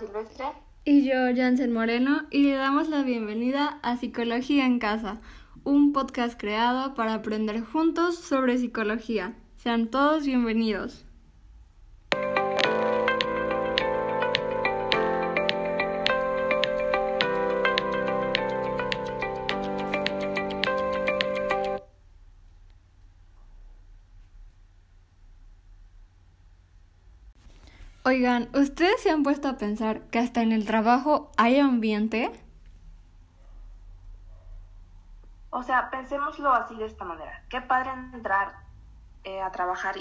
Silvestre y yo, Jansen Moreno, y le damos la bienvenida a Psicología en Casa, un podcast creado para aprender juntos sobre psicología. Sean todos bienvenidos. Oigan, ¿ustedes se han puesto a pensar que hasta en el trabajo hay ambiente? O sea, pensémoslo así de esta manera. Qué padre entrar a trabajar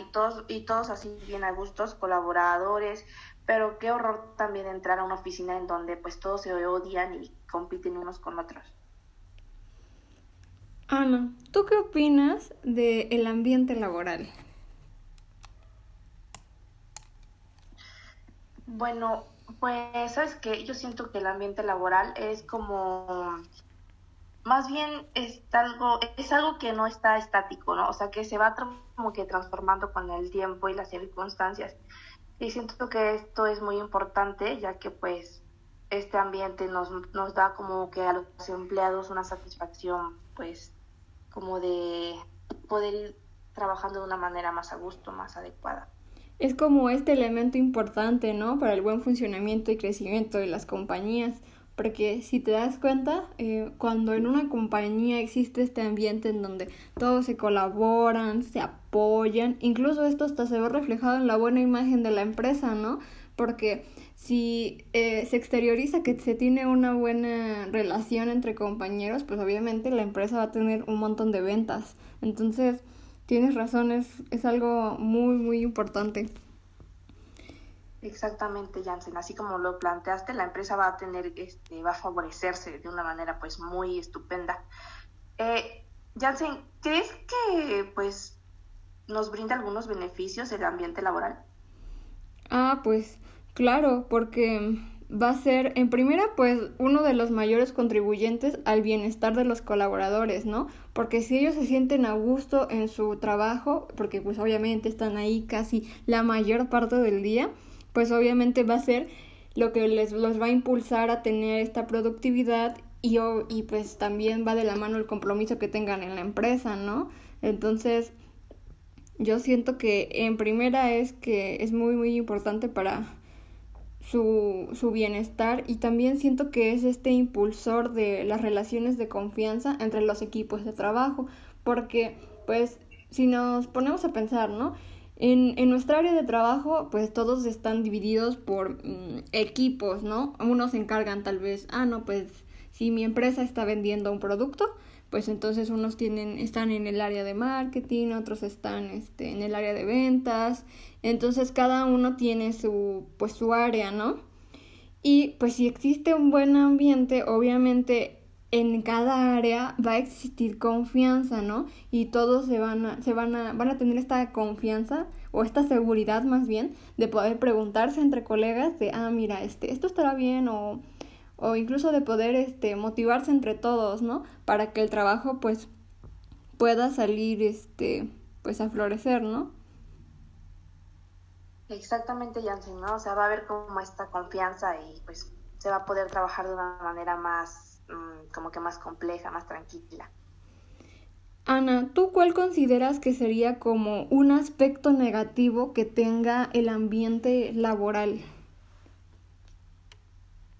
y todos así bien a gustos, colaboradores, pero qué horror también entrar a una oficina en donde pues todos se odian y compiten unos con otros. Ana, ¿tú qué opinas del ambiente laboral? Bueno, pues, ¿sabes qué? Yo siento que el ambiente laboral es como, más bien es algo que no está estático, ¿no? O sea, que se va como que transformando con el tiempo y las circunstancias. Y siento que esto es muy importante, ya que, pues, este ambiente nos da como que a los empleados una satisfacción, pues, como de poder ir trabajando de una manera más a gusto, más adecuada. Es como este elemento importante, ¿no?, para el buen funcionamiento y crecimiento de las compañías, porque si te das cuenta, cuando en una compañía existe este ambiente en donde todos se colaboran, se apoyan, incluso esto hasta se ve reflejado en la buena imagen de la empresa, ¿no? Porque si se exterioriza que se tiene una buena relación entre compañeros, pues obviamente la empresa va a tener un montón de ventas. Entonces, tienes razón, es algo muy, muy importante. Exactamente, Jansen. Así como lo planteaste, la empresa va a tener, va a favorecerse de una manera, pues, muy estupenda. Jansen, ¿crees que, pues, nos brinda algunos beneficios el ambiente laboral? Ah, pues, claro, porque va a ser, en primera, pues, uno de los mayores contribuyentes al bienestar de los colaboradores, ¿no? Porque si ellos se sienten a gusto en su trabajo, porque pues obviamente están ahí casi la mayor parte del día, pues obviamente va a ser lo que los va a impulsar a tener esta productividad y pues también va de la mano el compromiso que tengan en la empresa, ¿no? Entonces, yo siento que en primera es que es muy, muy importante para su bienestar, y también siento que es este impulsor de las relaciones de confianza entre los equipos de trabajo, porque pues si nos ponemos a pensar, ¿no?, en nuestra área de trabajo, pues todos están divididos por equipos, ¿no? Unos se encargan tal vez, pues si mi empresa está vendiendo un producto, pues entonces unos están en el área de marketing, otros están en el área de ventas. Entonces cada uno tiene su área, ¿no? Y pues si existe un buen ambiente, obviamente en cada área va a existir confianza, ¿no? Y todos van a tener esta confianza o esta seguridad más bien de poder preguntarse entre colegas de, mira, esto estará bien, o incluso de poder motivarse entre todos, ¿no?, para que el trabajo pues pueda salir pues a florecer, ¿no? Exactamente, Jansen, ¿no? O sea, va a haber como esta confianza y pues se va a poder trabajar de una manera más como que más compleja, más tranquila. Ana, ¿tú cuál consideras que sería como un aspecto negativo que tenga el ambiente laboral?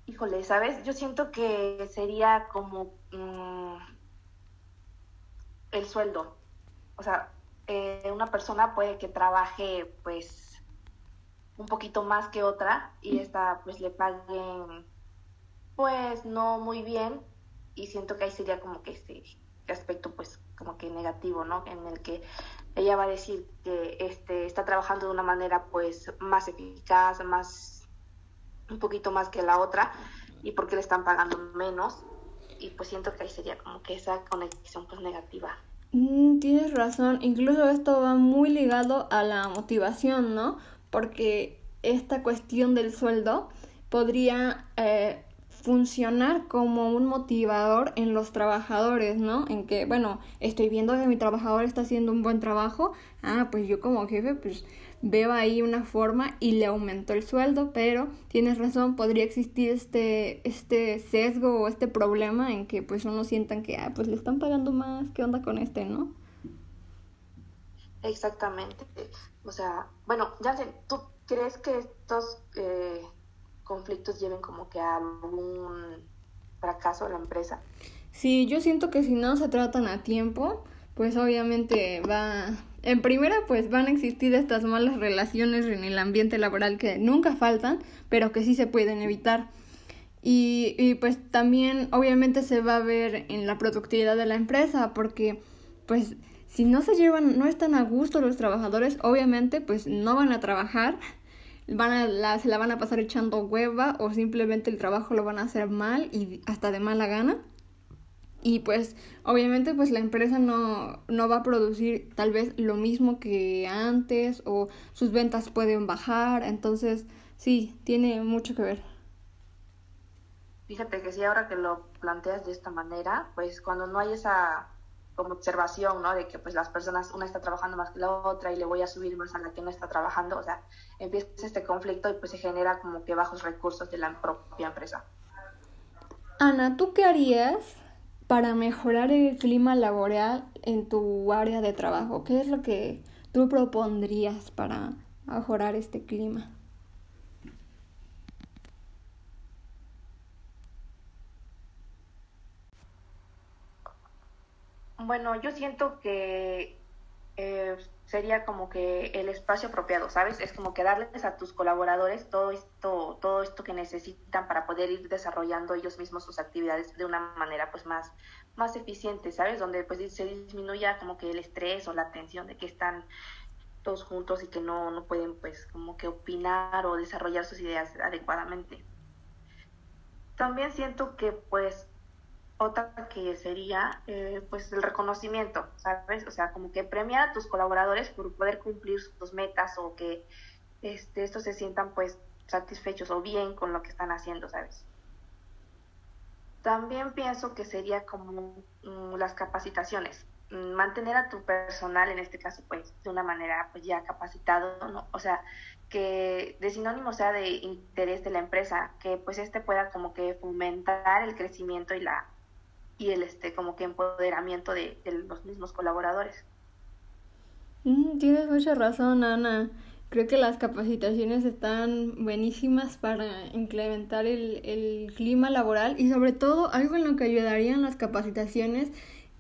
Híjole, ¿sabes? Yo siento que sería como el sueldo. O sea, una persona puede que trabaje, pues, un poquito más que otra y esta, pues, le paguen, pues, no muy bien. Y siento que ahí sería como que este aspecto, pues, como que negativo, ¿no? En el que ella va a decir que está trabajando de una manera, pues, más eficaz, más un poquito más que la otra, y porque le están pagando menos, y pues siento que ahí sería como que esa conexión pues negativa. Tienes razón, incluso esto va muy ligado a la motivación, ¿no? Porque esta cuestión del sueldo podría funcionar como un motivador en los trabajadores, ¿no? En que, bueno, estoy viendo que mi trabajador está haciendo un buen trabajo, pues yo como jefe, pues veo ahí una forma y le aumentó el sueldo, pero tienes razón, podría existir este sesgo o este problema en que pues uno sientan que pues le están pagando más, ¿qué onda con este, no? Exactamente. O sea, bueno, ya sé, ¿tú crees que estos conflictos lleven como que a algún fracaso de la empresa? Sí, yo siento que si no se tratan a tiempo, pues obviamente en primera, pues van a existir estas malas relaciones en el ambiente laboral que nunca faltan, pero que sí se pueden evitar. Y pues también obviamente se va a ver en la productividad de la empresa, porque pues si no se llevan, no están a gusto los trabajadores, obviamente pues no van a trabajar, se la van a pasar echando hueva o simplemente el trabajo lo van a hacer mal y hasta de mala gana. Y pues obviamente pues la empresa no va a producir tal vez lo mismo que antes o sus ventas pueden bajar, entonces sí, tiene mucho que ver. Fíjate que sí, ahora que lo planteas de esta manera, pues cuando no hay esa como observación, ¿no? De que pues las personas, una está trabajando más que la otra y le voy a subir más a la que no está trabajando, o sea, empieza este conflicto y pues se genera como que bajos recursos de la propia empresa. Ana, ¿tú qué harías para mejorar el clima laboral en tu área de trabajo? ¿Qué es lo que tú propondrías para mejorar este clima? Bueno, yo siento que sería como que el espacio apropiado, ¿sabes? Es como que darles a tus colaboradores todo esto que necesitan para poder ir desarrollando ellos mismos sus actividades de una manera pues más eficiente, ¿sabes? Donde pues se disminuya como que el estrés o la tensión de que están todos juntos y que no pueden pues como que opinar o desarrollar sus ideas adecuadamente. También siento que pues otra que sería pues el reconocimiento, ¿sabes? O sea, como que premiar a tus colaboradores por poder cumplir sus metas o que estos se sientan pues satisfechos o bien con lo que están haciendo, ¿sabes? También pienso que sería como las capacitaciones, mantener a tu personal en este caso pues de una manera pues ya capacitado, ¿no? O sea, que de sinónimo sea de interés de la empresa, que pues pueda como que fomentar el crecimiento y el como que empoderamiento de los mismos colaboradores. Tienes mucha razón, Ana. Creo que las capacitaciones están buenísimas para incrementar el clima laboral, y sobre todo algo en lo que ayudarían las capacitaciones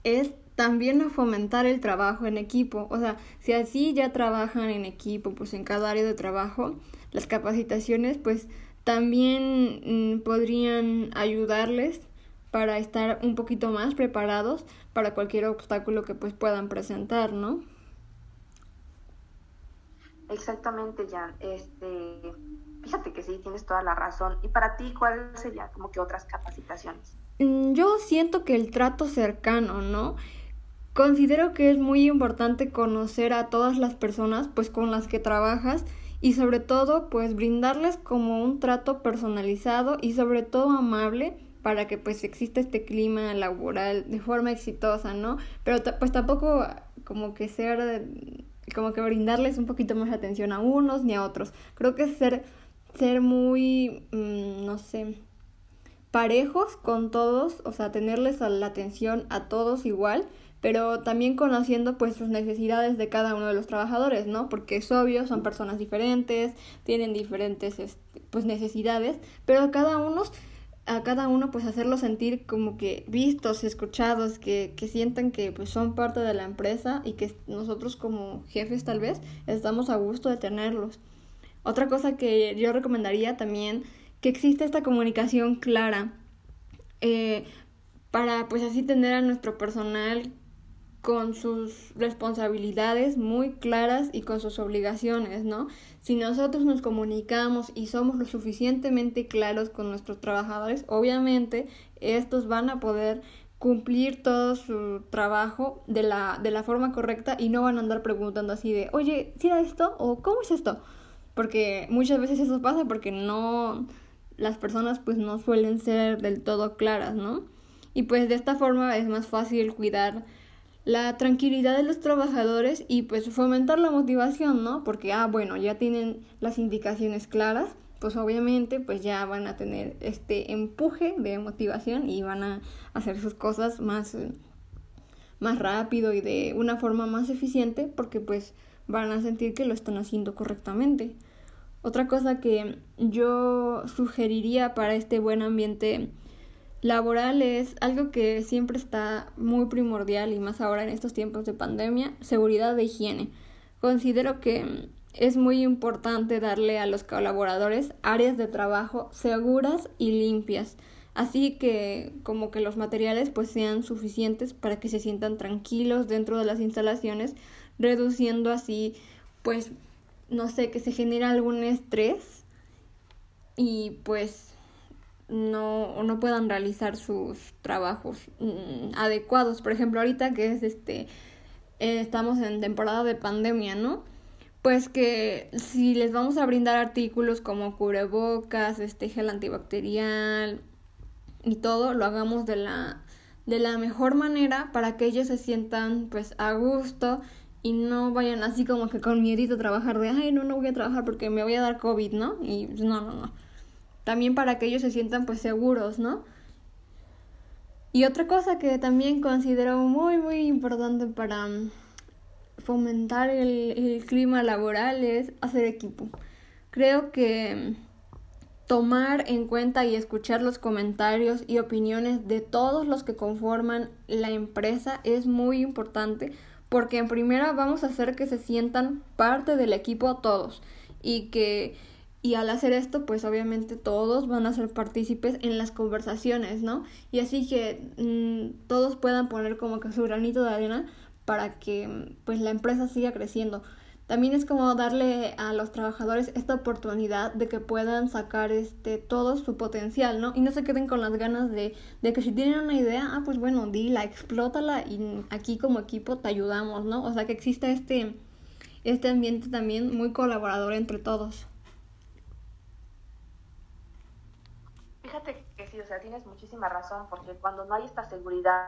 es también a fomentar el trabajo en equipo. O sea, si así ya trabajan en equipo, pues en cada área de trabajo, las capacitaciones pues también podrían ayudarles para estar un poquito más preparados para cualquier obstáculo que pues puedan presentar, ¿no? Exactamente, Jan. Fíjate que sí, tienes toda la razón. ¿Y para ti cuál sería como que otras capacitaciones? Yo siento que el trato cercano, ¿no? Considero que es muy importante conocer a todas las personas pues con las que trabajas y sobre todo pues brindarles como un trato personalizado y sobre todo amable para que pues exista este clima laboral de forma exitosa, ¿no? Pero pues tampoco como que brindarles un poquito más atención a unos ni a otros. Creo que ser muy parejos con todos, o sea, tenerles la atención a todos igual, pero también conociendo pues sus necesidades de cada uno de los trabajadores, ¿no? Porque es obvio, son personas diferentes, tienen diferentes pues necesidades, pero a cada uno pues hacerlos sentir como que vistos, escuchados, que sientan que pues son parte de la empresa y que nosotros como jefes tal vez estamos a gusto de tenerlos. Otra cosa que yo recomendaría también, que existe esta comunicación clara para pues así tener a nuestro personal con sus responsabilidades muy claras y con sus obligaciones, ¿no? Si nosotros nos comunicamos y somos lo suficientemente claros con nuestros trabajadores, obviamente estos van a poder cumplir todo su trabajo de la forma correcta y no van a andar preguntando así de, oye, ¿sí era esto? ¿O cómo es esto? Porque muchas veces eso pasa porque las personas pues no suelen ser del todo claras, ¿no? Y pues de esta forma es más fácil cuidar la tranquilidad de los trabajadores y pues fomentar la motivación, ¿no? Porque, bueno, ya tienen las indicaciones claras, pues obviamente pues ya van a tener este empuje de motivación y van a hacer sus cosas más rápido y de una forma más eficiente, porque pues van a sentir que lo están haciendo correctamente. Otra cosa que yo sugeriría para este buen ambiente laboral es algo que siempre está muy primordial y más ahora en estos tiempos de pandemia: seguridad de higiene. Considero que es muy importante darle a los colaboradores áreas de trabajo seguras y limpias, así que como que los materiales pues sean suficientes para que se sientan tranquilos dentro de las instalaciones, reduciendo así pues no sé, que se genera algún estrés y pues no puedan realizar sus trabajos adecuados. Por ejemplo, ahorita que es estamos en temporada de pandemia, ¿no? Pues que si les vamos a brindar artículos como cubrebocas, gel antibacterial y todo, lo hagamos de la mejor manera para que ellos se sientan pues a gusto y no vayan así como que con miedito a trabajar de ay, no voy a trabajar porque me voy a dar COVID, ¿no? Y pues, no. También para que ellos se sientan pues seguros, ¿no? Y otra cosa que también considero muy muy importante para fomentar el clima laboral es hacer equipo. Creo que tomar en cuenta y escuchar los comentarios y opiniones de todos los que conforman la empresa es muy importante, porque en primera vamos a hacer que se sientan parte del equipo todos, y al hacer esto pues obviamente todos van a ser partícipes en las conversaciones, ¿no? Y así que todos puedan poner como que su granito de arena para que pues la empresa siga creciendo. También es como darle a los trabajadores esta oportunidad de que puedan sacar todo su potencial, ¿no? Y no se queden con las ganas de que si tienen una idea, pues bueno, dila, explótala y aquí como equipo te ayudamos, ¿no? O sea, que exista este ambiente también muy colaborador entre todos. Fíjate que sí, o sea, tienes muchísima razón, porque cuando no hay esta seguridad,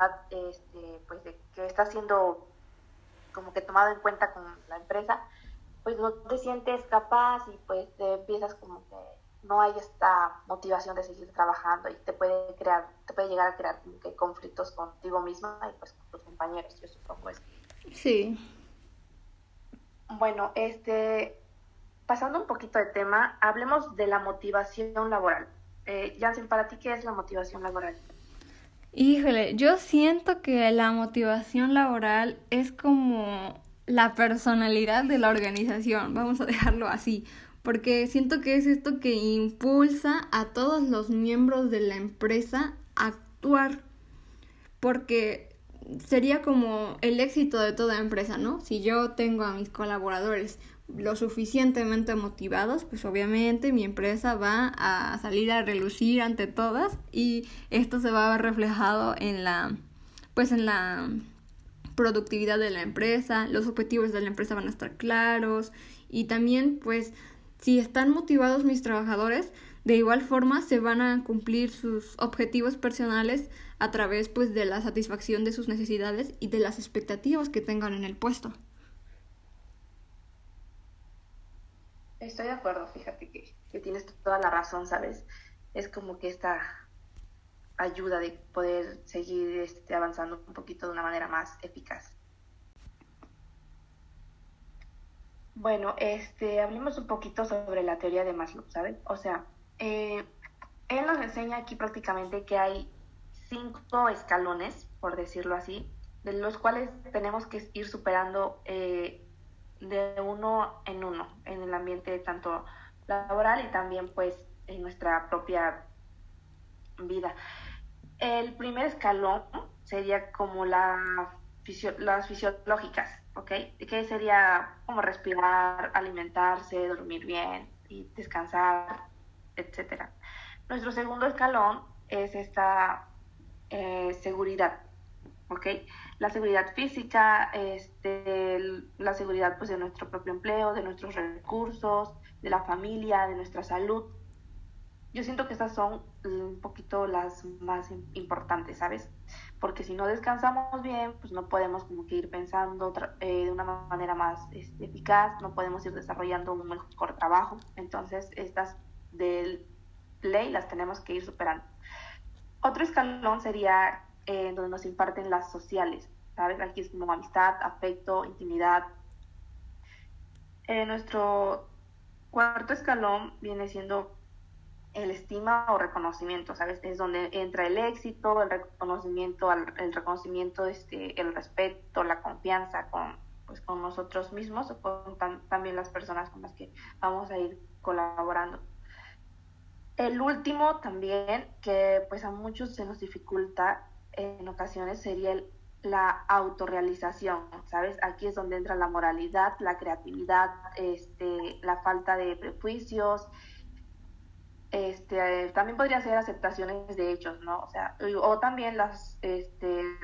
pues de que está siendo como que tomado en cuenta con la empresa, pues no te sientes capaz y pues te empiezas como que no hay esta motivación de seguir trabajando y te puede llegar a crear como que conflictos contigo misma y pues con tus compañeros, yo supongo eso. Sí. Bueno, pasando un poquito de tema, hablemos de la motivación laboral. Jansen, ¿para ti qué es la motivación laboral? Híjole, yo siento que la motivación laboral es como la personalidad de la organización, vamos a dejarlo así, porque siento que es esto que impulsa a todos los miembros de la empresa a actuar, porque sería como el éxito de toda empresa, ¿no? Si yo tengo a mis colaboradores lo suficientemente motivados, pues obviamente mi empresa va a salir a relucir ante todas y esto se va a ver reflejado en la productividad de la empresa. Los objetivos de la empresa van a estar claros y también pues si están motivados mis trabajadores, de igual forma se van a cumplir sus objetivos personales a través pues de la satisfacción de sus necesidades y de las expectativas que tengan en el puesto. Estoy de acuerdo, fíjate que tienes toda la razón, ¿sabes? Es como que esta ayuda de poder seguir avanzando un poquito de una manera más eficaz. Bueno, hablemos un poquito sobre la teoría de Maslow, ¿sabes? O sea, él nos enseña aquí prácticamente que hay 5 escalones, por decirlo así, de los cuales tenemos que ir superando de uno en el ambiente tanto laboral y también pues en nuestra propia vida. El primer escalón sería como las fisiológicas, ¿ok? Que sería como respirar, alimentarse, dormir bien y descansar, etcétera. Nuestro segundo escalón es esta seguridad, ¿ok? La seguridad física, la seguridad pues de nuestro propio empleo, de nuestros recursos, de la familia, de nuestra salud. Yo siento que estas son un poquito las más importantes, ¿sabes? porque si no descansamos bien, pues no podemos como que ir pensando de una manera más eficaz, no podemos ir desarrollando un mejor trabajo. Entonces estas del ley las tenemos que ir superando. Otro escalón sería donde nos imparten las sociales, ¿sabes? Aquí es como amistad, afecto, intimidad. Nuestro cuarto escalón viene siendo el estima o reconocimiento, ¿sabes? Es donde entra el éxito, el reconocimiento, el respeto, la confianza con nosotros mismos o con también las personas con las que vamos a ir colaborando. El último también, que pues a muchos se nos dificulta en ocasiones, sería la autorrealización, ¿sabes? Aquí es donde entra la moralidad, la creatividad, la falta de prejuicios. También podría ser aceptaciones de hechos, ¿no? O sea, o también las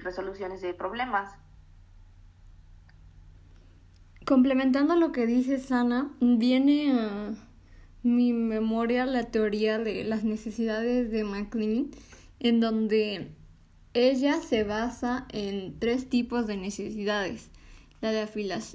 resoluciones de problemas. Complementando lo que dices, Ana, viene a mi memoria la teoría de las necesidades de McLean, en donde ella se basa en 3 tipos de necesidades: la de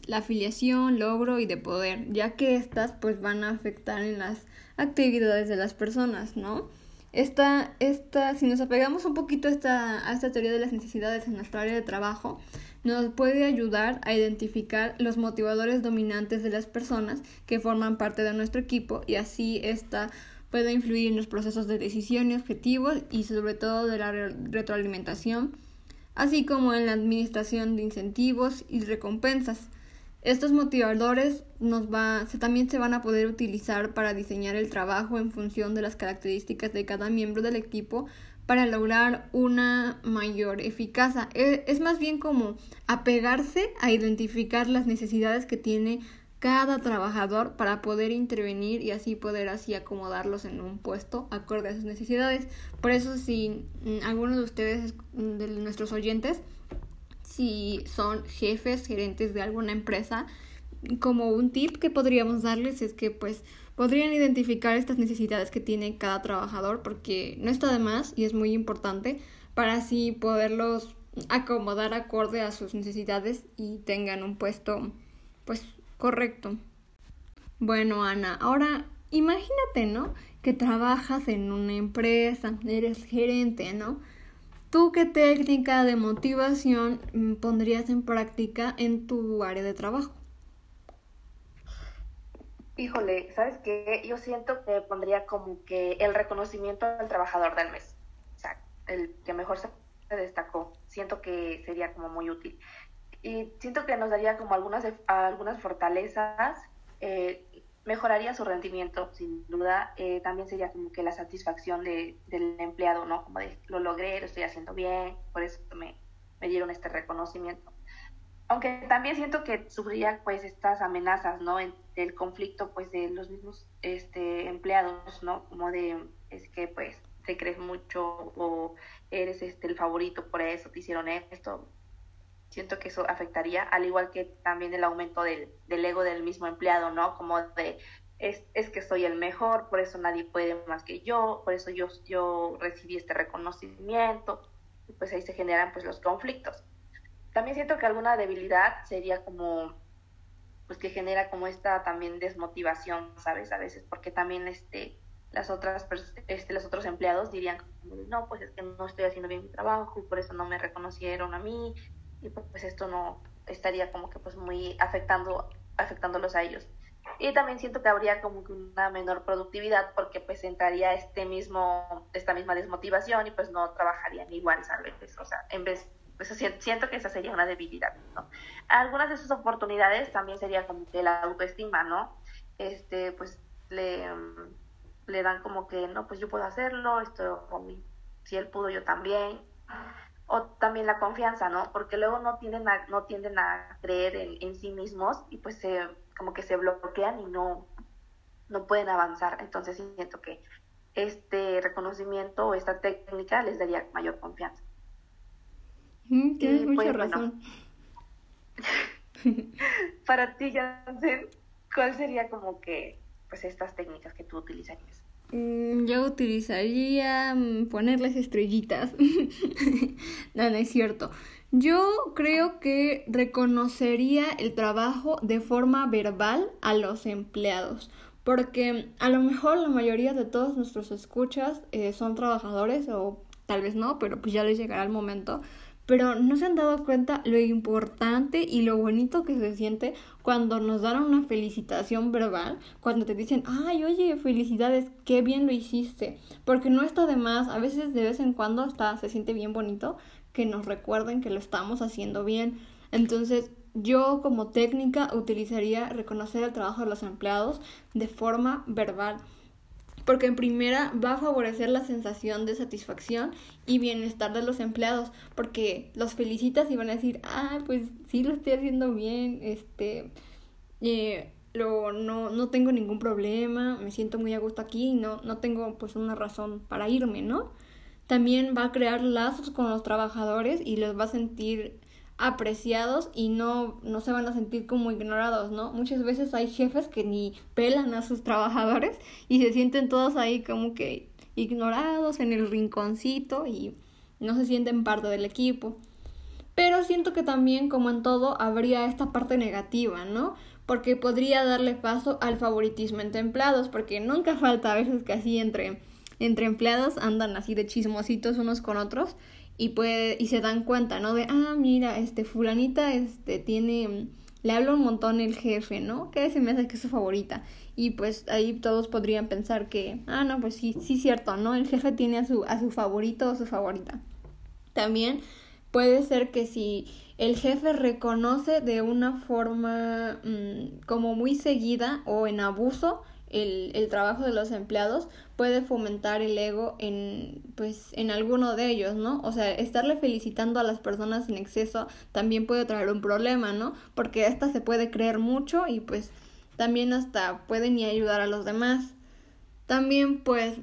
la afiliación, logro y de poder, ya que estas pues van a afectar en las actividades de las personas, ¿no? Si nos apegamos un poquito a esta teoría de las necesidades en nuestra área de trabajo, nos puede ayudar a identificar los motivadores dominantes de las personas que forman parte de nuestro equipo, y así esta puede influir en los procesos de decisión y objetivos, y sobre todo de la retroalimentación, así como en la administración de incentivos y recompensas. Estos motivadores también se van a poder utilizar para diseñar el trabajo en función de las características de cada miembro del equipo para lograr una mayor eficacia. Es más bien como apegarse a identificar las necesidades que tiene cada trabajador para poder intervenir y así poder acomodarlos en un puesto acorde a sus necesidades. Por eso, si algunos de ustedes, de nuestros oyentes, si son jefes, gerentes de alguna empresa, como un tip que podríamos darles es que pues podrían identificar estas necesidades que tiene cada trabajador, porque no está de más y es muy importante para así poderlos acomodar acorde a sus necesidades y tengan un puesto pues correcto. Bueno, Ana, ahora imagínate, ¿no?, que trabajas en una empresa, eres gerente, ¿no? ¿Tú qué técnica de motivación pondrías en práctica en tu área de trabajo? Híjole, ¿sabes qué? Yo siento que pondría como que el reconocimiento al trabajador del mes. O sea, el que mejor se destacó. Siento que sería como muy útil. Y siento que nos daría como algunas fortalezas, mejoraría su rendimiento, sin duda. También sería como que la satisfacción del empleado, ¿no? Como de, lo logré, lo estoy haciendo bien, por eso me dieron este reconocimiento. Aunque también siento que sufriría pues estas amenazas, ¿no? Del conflicto pues de los mismos empleados, ¿no? Como de, es que pues te crees mucho o eres el favorito, por eso te hicieron esto. Siento que eso afectaría, al igual que también el aumento del ego del mismo empleado, ¿no? Como de, es que soy el mejor, por eso nadie puede más que yo, por eso yo recibí este reconocimiento, y pues ahí se generan pues los conflictos. También siento que alguna debilidad sería como, pues que genera como esta también desmotivación, ¿sabes? A veces, porque también los otros empleados dirían, no, pues es que no estoy haciendo bien mi trabajo, por eso no me reconocieron a mí, y pues esto no estaría como que pues muy afectándolos a ellos. Y también siento que habría como que una menor productividad, porque pues entraría esta misma desmotivación y pues no trabajarían igual, ¿sabes? O sea, en vez, pues siento que esa sería una debilidad, ¿no? Algunas de sus oportunidades también sería como que la autoestima, ¿no? Pues le dan como que, no, pues yo puedo hacerlo, esto, si él pudo, yo también. O también la confianza, ¿no? Porque luego no tienden a creer en sí mismos y pues como que se bloquean y no pueden avanzar. Entonces siento que este reconocimiento o esta técnica les daría mayor confianza. Tienes mucha razón. Bueno, para ti, Jansen, ¿cuál sería como que pues estas técnicas que tú utilizarías? Yo utilizaría poner las estrellitas. No es cierto. Yo creo que reconocería el trabajo de forma verbal a los empleados, porque a lo mejor la mayoría de todos nuestros escuchas son trabajadores, o tal vez no, pero pues ya les llegará el momento. Pero no se han dado cuenta lo importante y lo bonito que se siente cuando nos dan una felicitación verbal, cuando te dicen, ay, oye, felicidades, qué bien lo hiciste. Porque no está de más, a veces de vez en cuando hasta se siente bien bonito que nos recuerden que lo estamos haciendo bien. Entonces, yo como técnica utilizaría reconocer el trabajo de los empleados de forma verbal. Porque en primera va a favorecer la sensación de satisfacción y bienestar de los empleados, porque los felicitas y van a decir, ah, pues sí lo estoy haciendo bien, no tengo ningún problema, me siento muy a gusto aquí y no tengo pues una razón para irme, ¿no? También va a crear lazos con los trabajadores y los va a sentir apreciados y no se van a sentir como ignorados, ¿no? Muchas veces hay jefes que ni pelan a sus trabajadores y se sienten todos ahí como que ignorados en el rinconcito y no se sienten parte del equipo. Pero siento que también, como en todo, habría esta parte negativa, ¿no? Porque podría darle paso al favoritismo entre empleados, porque nunca falta a veces que así entre empleados andan así de chismositos unos con otros. Y se dan cuenta, ¿no? De, ah, mira, fulanita, le habla un montón el jefe, ¿no? Que se me hace que es su favorita. Y pues ahí todos podrían pensar que, ah, no, pues sí cierto, ¿no? El jefe tiene a su favorito o su favorita. También puede ser que si el jefe reconoce de una forma como muy seguida o en abuso el trabajo de los empleados, puede fomentar el ego en alguno de ellos, ¿no? O sea, estarle felicitando a las personas en exceso también puede traer un problema, ¿no? Porque esta se puede creer mucho y pues también hasta pueden ni ayudar a los demás. También pues,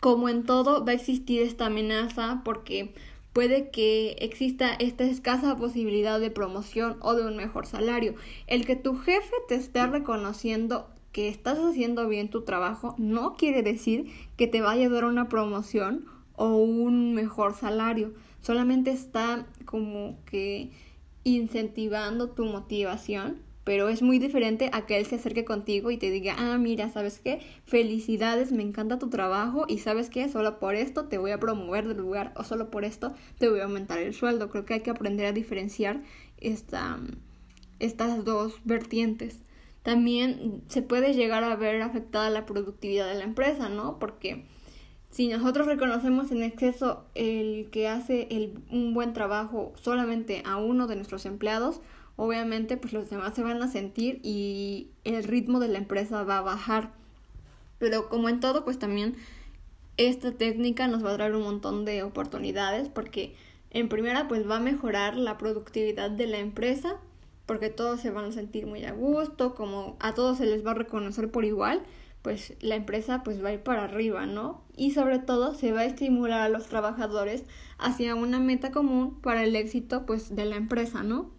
como en todo, va a existir esta amenaza porque puede que exista esta escasa posibilidad de promoción o de un mejor salario. El que tu jefe te esté reconociendo que estás haciendo bien tu trabajo no quiere decir que te vaya a dar una promoción o un mejor salario. Solamente está como que incentivando tu motivación, pero es muy diferente a que él se acerque contigo y te diga, ah, mira, ¿sabes qué? Felicidades, me encanta tu trabajo y ¿sabes qué? Solo por esto te voy a promover de lugar o solo por esto te voy a aumentar el sueldo. Creo que hay que aprender a diferenciar estas dos vertientes. También se puede llegar a ver afectada la productividad de la empresa, ¿no? Porque si nosotros reconocemos en exceso el que hace un buen trabajo solamente a uno de nuestros empleados, obviamente pues los demás se van a sentir y el ritmo de la empresa va a bajar. Pero como en todo, pues también esta técnica nos va a traer un montón de oportunidades porque en primera pues va a mejorar la productividad de la empresa, porque todos se van a sentir muy a gusto, como a todos se les va a reconocer por igual, pues la empresa pues va a ir para arriba, ¿no? Y sobre todo se va a estimular a los trabajadores hacia una meta común para el éxito pues de la empresa, ¿no?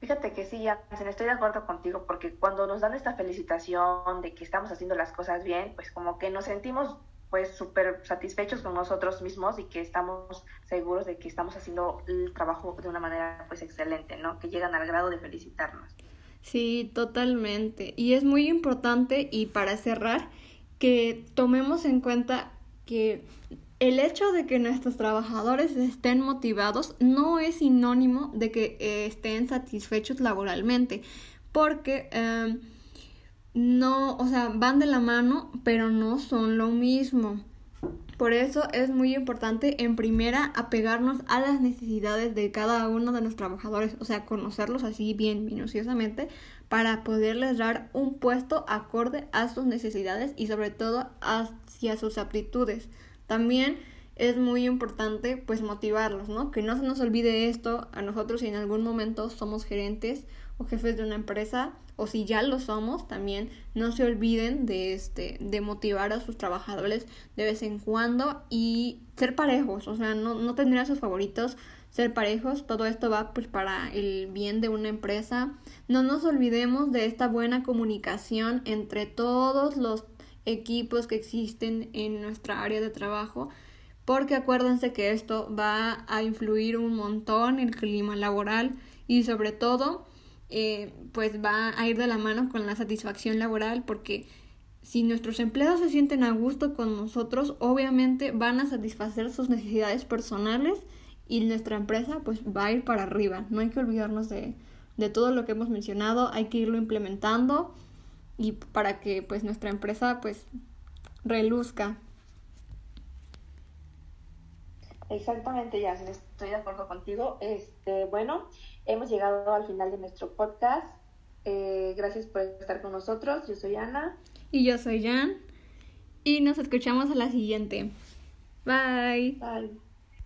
Fíjate que sí, Jansen, estoy de acuerdo contigo, porque cuando nos dan esta felicitación de que estamos haciendo las cosas bien, pues como que nos sentimos pues súper satisfechos con nosotros mismos y que estamos seguros de que estamos haciendo el trabajo de una manera pues excelente, ¿no? Que llegan al grado de felicitarnos. Sí, totalmente. Y es muy importante, y para cerrar, que tomemos en cuenta que el hecho de que nuestros trabajadores estén motivados no es sinónimo de que estén satisfechos laboralmente, porque no, o sea, van de la mano, pero no son lo mismo. Por eso es muy importante, en primera, apegarnos a las necesidades de cada uno de los trabajadores, o sea, conocerlos así bien minuciosamente para poderles dar un puesto acorde a sus necesidades y sobre todo hacia sus aptitudes. También es muy importante, pues, motivarlos, ¿no? Que no se nos olvide esto a nosotros si en algún momento somos gerentes o jefes de una empresa o si ya lo somos, también no se olviden de motivar a sus trabajadores de vez en cuando y ser parejos, o sea, no tener a sus favoritos, ser parejos. Todo esto va pues para el bien de una empresa. No nos olvidemos de esta buena comunicación entre todos los equipos que existen en nuestra área de trabajo, porque acuérdense que esto va a influir un montón en el clima laboral y sobre todo pues va a ir de la mano con la satisfacción laboral, porque si nuestros empleados se sienten a gusto con nosotros, obviamente van a satisfacer sus necesidades personales y nuestra empresa pues va a ir para arriba. No hay que olvidarnos de todo lo que hemos mencionado, hay que irlo implementando y para que pues nuestra empresa pues reluzca. Exactamente, Yasmin, estoy de acuerdo contigo. Bueno, hemos llegado al final de nuestro podcast. Gracias por estar con nosotros. Yo soy Ana. Y yo soy Jan. Y nos escuchamos a la siguiente. Bye. Bye.